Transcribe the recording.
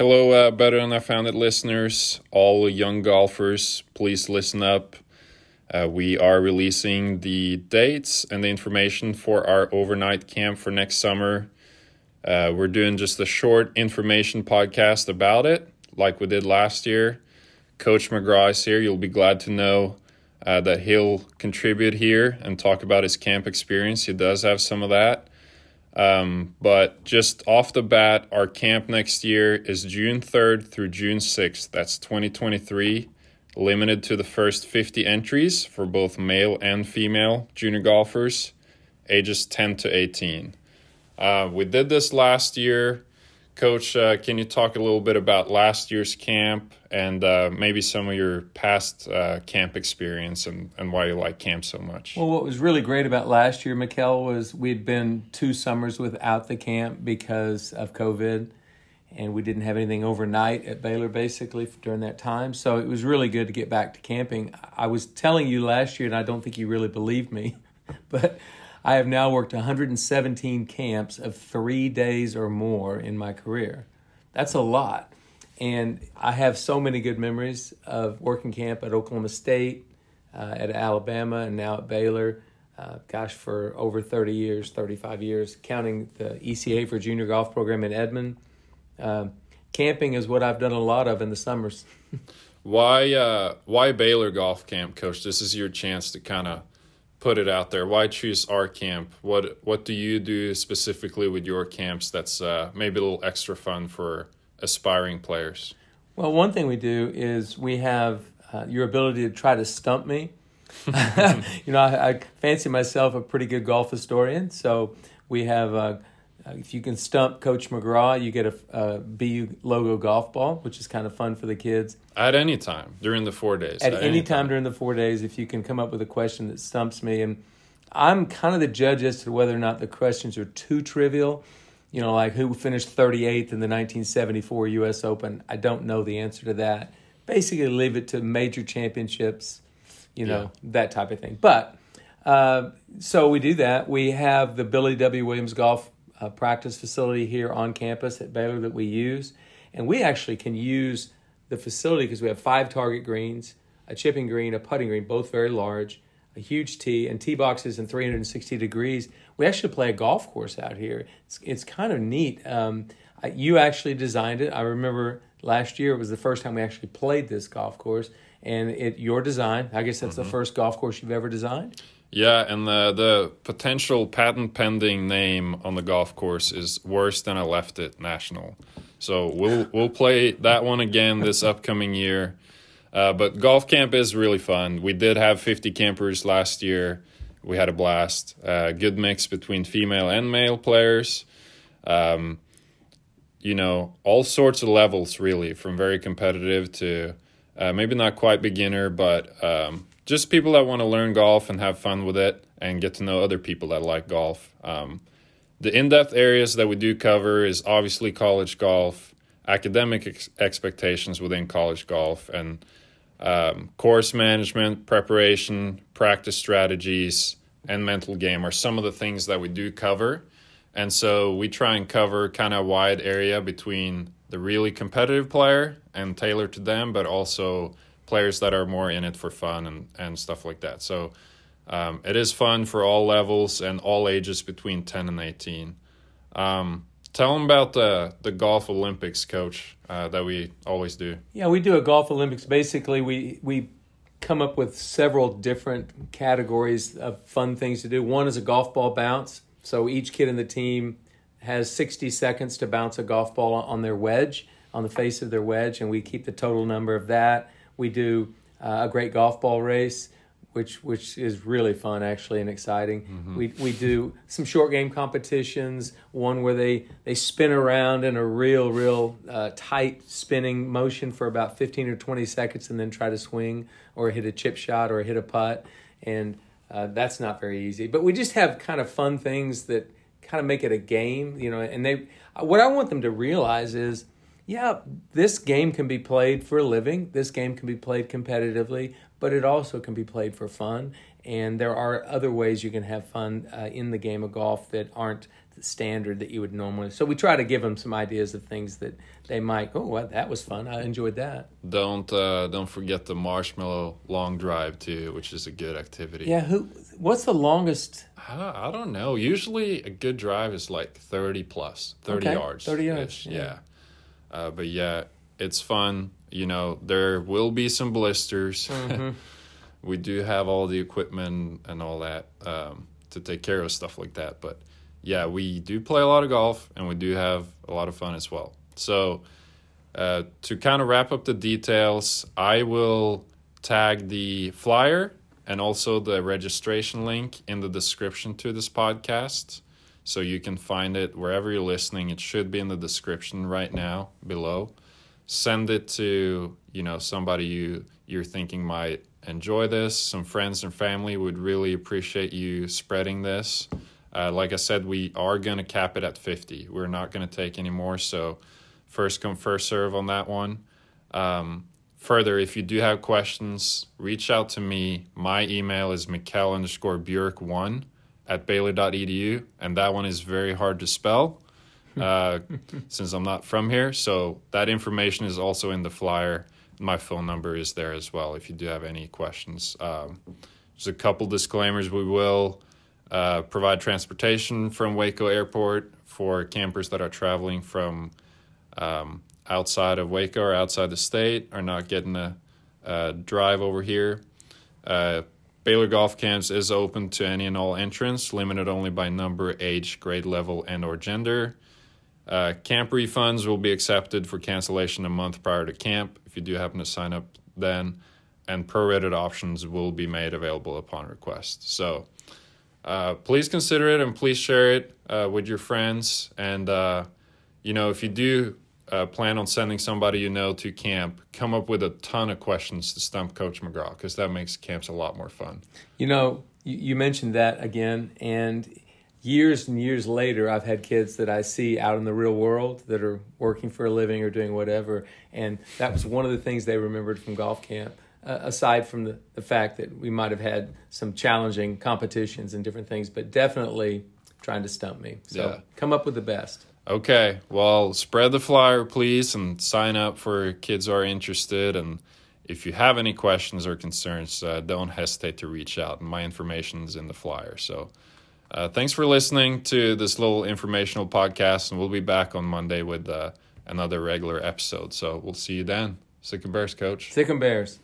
Hello, Better Than I Found It listeners, all young golfers, please listen up. We are releasing the dates and the information for our overnight camp for next summer. We're doing just a short information podcast about it, like we did last year. Coach McGraw is here. You'll be glad to know that he'll contribute here and talk about his camp experience. He does have some of that. But just off the bat, our camp next year is June 3rd through June 6th. That's 2023. Limited to the first 50 entries for both male and female junior golfers, ages 10 to 18. We did this last year. Coach, can you talk a little bit about last year's camp and maybe some of your past camp experience and why you like camp so much? Well, what was really great about last year, Mikkel, was we'd been two summers without the camp because of COVID, and we didn't have anything overnight at Baylor basically during that time. So it was really good to get back to camping. I was telling you last year, and I don't think you really believed me, but I have now worked 117 camps of 3 days or more in my career. That's a lot. And I have so many good memories of working camp at Oklahoma State, at Alabama, and now at Baylor, for over 30 years, 35 years, counting the ECA for junior golf program in Edmond. Camping is what I've done a lot of in the summers. Why Baylor Golf Camp, Coach? This is your chance to kind of put it out there. Why choose our camp? What do you do specifically with your camps that's maybe a little extra fun for aspiring players? Well, one thing we do is we have your ability to try to stump me. I fancy myself a pretty good golf historian, so we have if you can stump Coach McGraw, you get a BU logo golf ball, which is kind of fun for the kids. At any time during the 4 days. At any time during the 4 days, if you can come up with a question that stumps me. And I'm kind of the judge as to whether or not the questions are too trivial. You know, like who finished 38th in the 1974 U.S. Open? I don't know the answer to that. Basically, leave it to major championships, that type of thing. But so we do that. We have the Billy W. Williams golf practice facility here on campus at Baylor that we use. And we actually can use the facility because we have 5 target greens, a chipping green, a putting green, both very large, a huge tee, and tee boxes in 360 degrees. We actually play a golf course out here. It's kind of neat. You actually designed it. I remember last year it was the first time we actually played this golf course. And your design, I guess that's the first golf course you've ever designed? Yeah, and the potential patent-pending name on the golf course is Worse Than I Left It National. So we'll play that one again this upcoming year. But golf camp is really fun. We did have 50 campers last year. We had a blast. Good mix between female and male players. All sorts of levels, really, from very competitive to maybe not quite beginner, but just people that want to learn golf and have fun with it and get to know other people that like golf. The in-depth areas that we do cover is obviously college golf, academic expectations within college golf, and course management, preparation, practice strategies, and mental game are some of the things that we do cover. And so we try and cover kind of a wide area between the really competitive player and tailored to them, but also players that are more in it for fun and stuff like that. So it is fun for all levels and all ages between 10 and 18. Tell them about the Golf Olympics, Coach, that we always do. Yeah, we do a Golf Olympics. Basically, we come up with several different categories of fun things to do. One is a golf ball bounce. So each kid in the team has 60 seconds to bounce a golf ball on their wedge, on the face of their wedge, and we keep the total number of that. We do a great golf ball race, which is really fun, actually, and exciting. Mm-hmm. We do some short game competitions, one where they spin around in a real tight spinning motion for about 15 or 20 seconds and then try to swing or hit a chip shot or hit a putt. And that's not very easy. But we just have kind of fun things that kind of make it a game. And what I want them to realize is, yeah, this game can be played for a living. This game can be played competitively, but it also can be played for fun. And there are other ways you can have fun in the game of golf that aren't the standard that you would normally. So we try to give them some ideas of things that they might. Oh, well, that was fun. I enjoyed that. Don't forget the marshmallow long drive too, which is a good activity. Yeah. What's the longest? I don't know. Usually a good drive is like 30 yards. 30 yards. Yeah. But yeah, it's fun. You know, there will be some blisters. Mm-hmm. We do have all the equipment and all that to take care of stuff like that. But, yeah, we do play a lot of golf, and we do have a lot of fun as well. So to kind of wrap up the details, I will tag the flyer and also the registration link in the description to this podcast. So you can find it wherever you're listening. It should be in the description right now below. Send it to, you know, somebody you're thinking might enjoy this. Some friends and family would really appreciate you spreading this. Like I said, we are going to cap it at 50. We're not going to take any more. So first come, first serve on that one. Further, if you do have questions, reach out to me. My email is mikel_bjork1@baylor.edu. And that one is very hard to spell since I'm not from here. So that information is also in the flyer. My phone number is there as well if you do have any questions. There's a couple disclaimers. We will provide transportation from Waco Airport for campers that are traveling from outside of Waco or outside the state, are not getting a drive over here. Baylor Golf Camps is open to any and all entrants, limited only by number, age, grade level, and or gender. Camp refunds will be accepted for cancellation a month prior to camp if you do happen to sign up then, and prorated options will be made available upon request. So please consider it, and please share it with your friends. And, you know, if you do plan on sending somebody you know to camp, come up with a ton of questions to stump Coach McGraw, because that makes camps a lot more fun. You know, you mentioned that again, and years and years later, I've had kids that I see out in the real world that are working for a living or doing whatever, and that was one of the things they remembered from golf camp, aside from the fact that we might have had some challenging competitions and different things, but definitely trying to stump me. So yeah. Come up with the best. Okay, well, spread the flyer, please, and sign up for kids who are interested. And if you have any questions or concerns, don't hesitate to reach out. My information is in the flyer, so... thanks for listening to this little informational podcast, and we'll be back on Monday with another regular episode. So we'll see you then. Sick 'em Bears, Coach. Sick 'em Bears.